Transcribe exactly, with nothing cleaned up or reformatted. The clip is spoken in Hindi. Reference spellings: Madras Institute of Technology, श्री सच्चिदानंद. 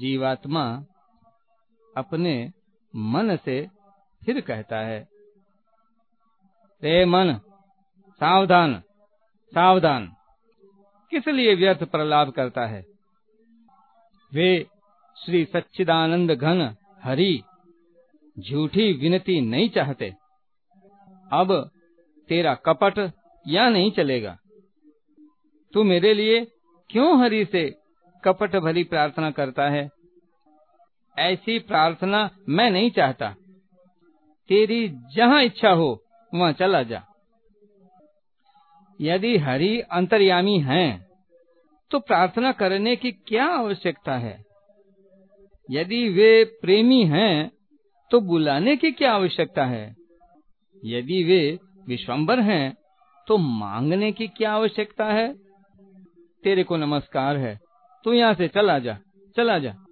जीवात्मा अपने मन से फिर कहता है, हे मन सावधान सावधान, किस लिए व्यर्थ प्रलाप करता है। वे श्री सच्चिदानंद घन हरि झूठी विनती नहीं चाहते, अब तेरा कपट या नहीं चलेगा। तू मेरे लिए क्यों हरि से कपट भरी प्रार्थना करता है, ऐसी प्रार्थना मैं नहीं चाहता। तेरी जहाँ इच्छा हो वहाँ चला जा। यदि हरि अंतर्यामी हैं, तो प्रार्थना करने की क्या आवश्यकता है। यदि वे प्रेमी हैं, तो बुलाने की क्या आवश्यकता है। यदि वे विश्वम्बर हैं, तो मांगने की क्या आवश्यकता है। तेरे को नमस्कार है, तू यहाँ से चला जा चला जा।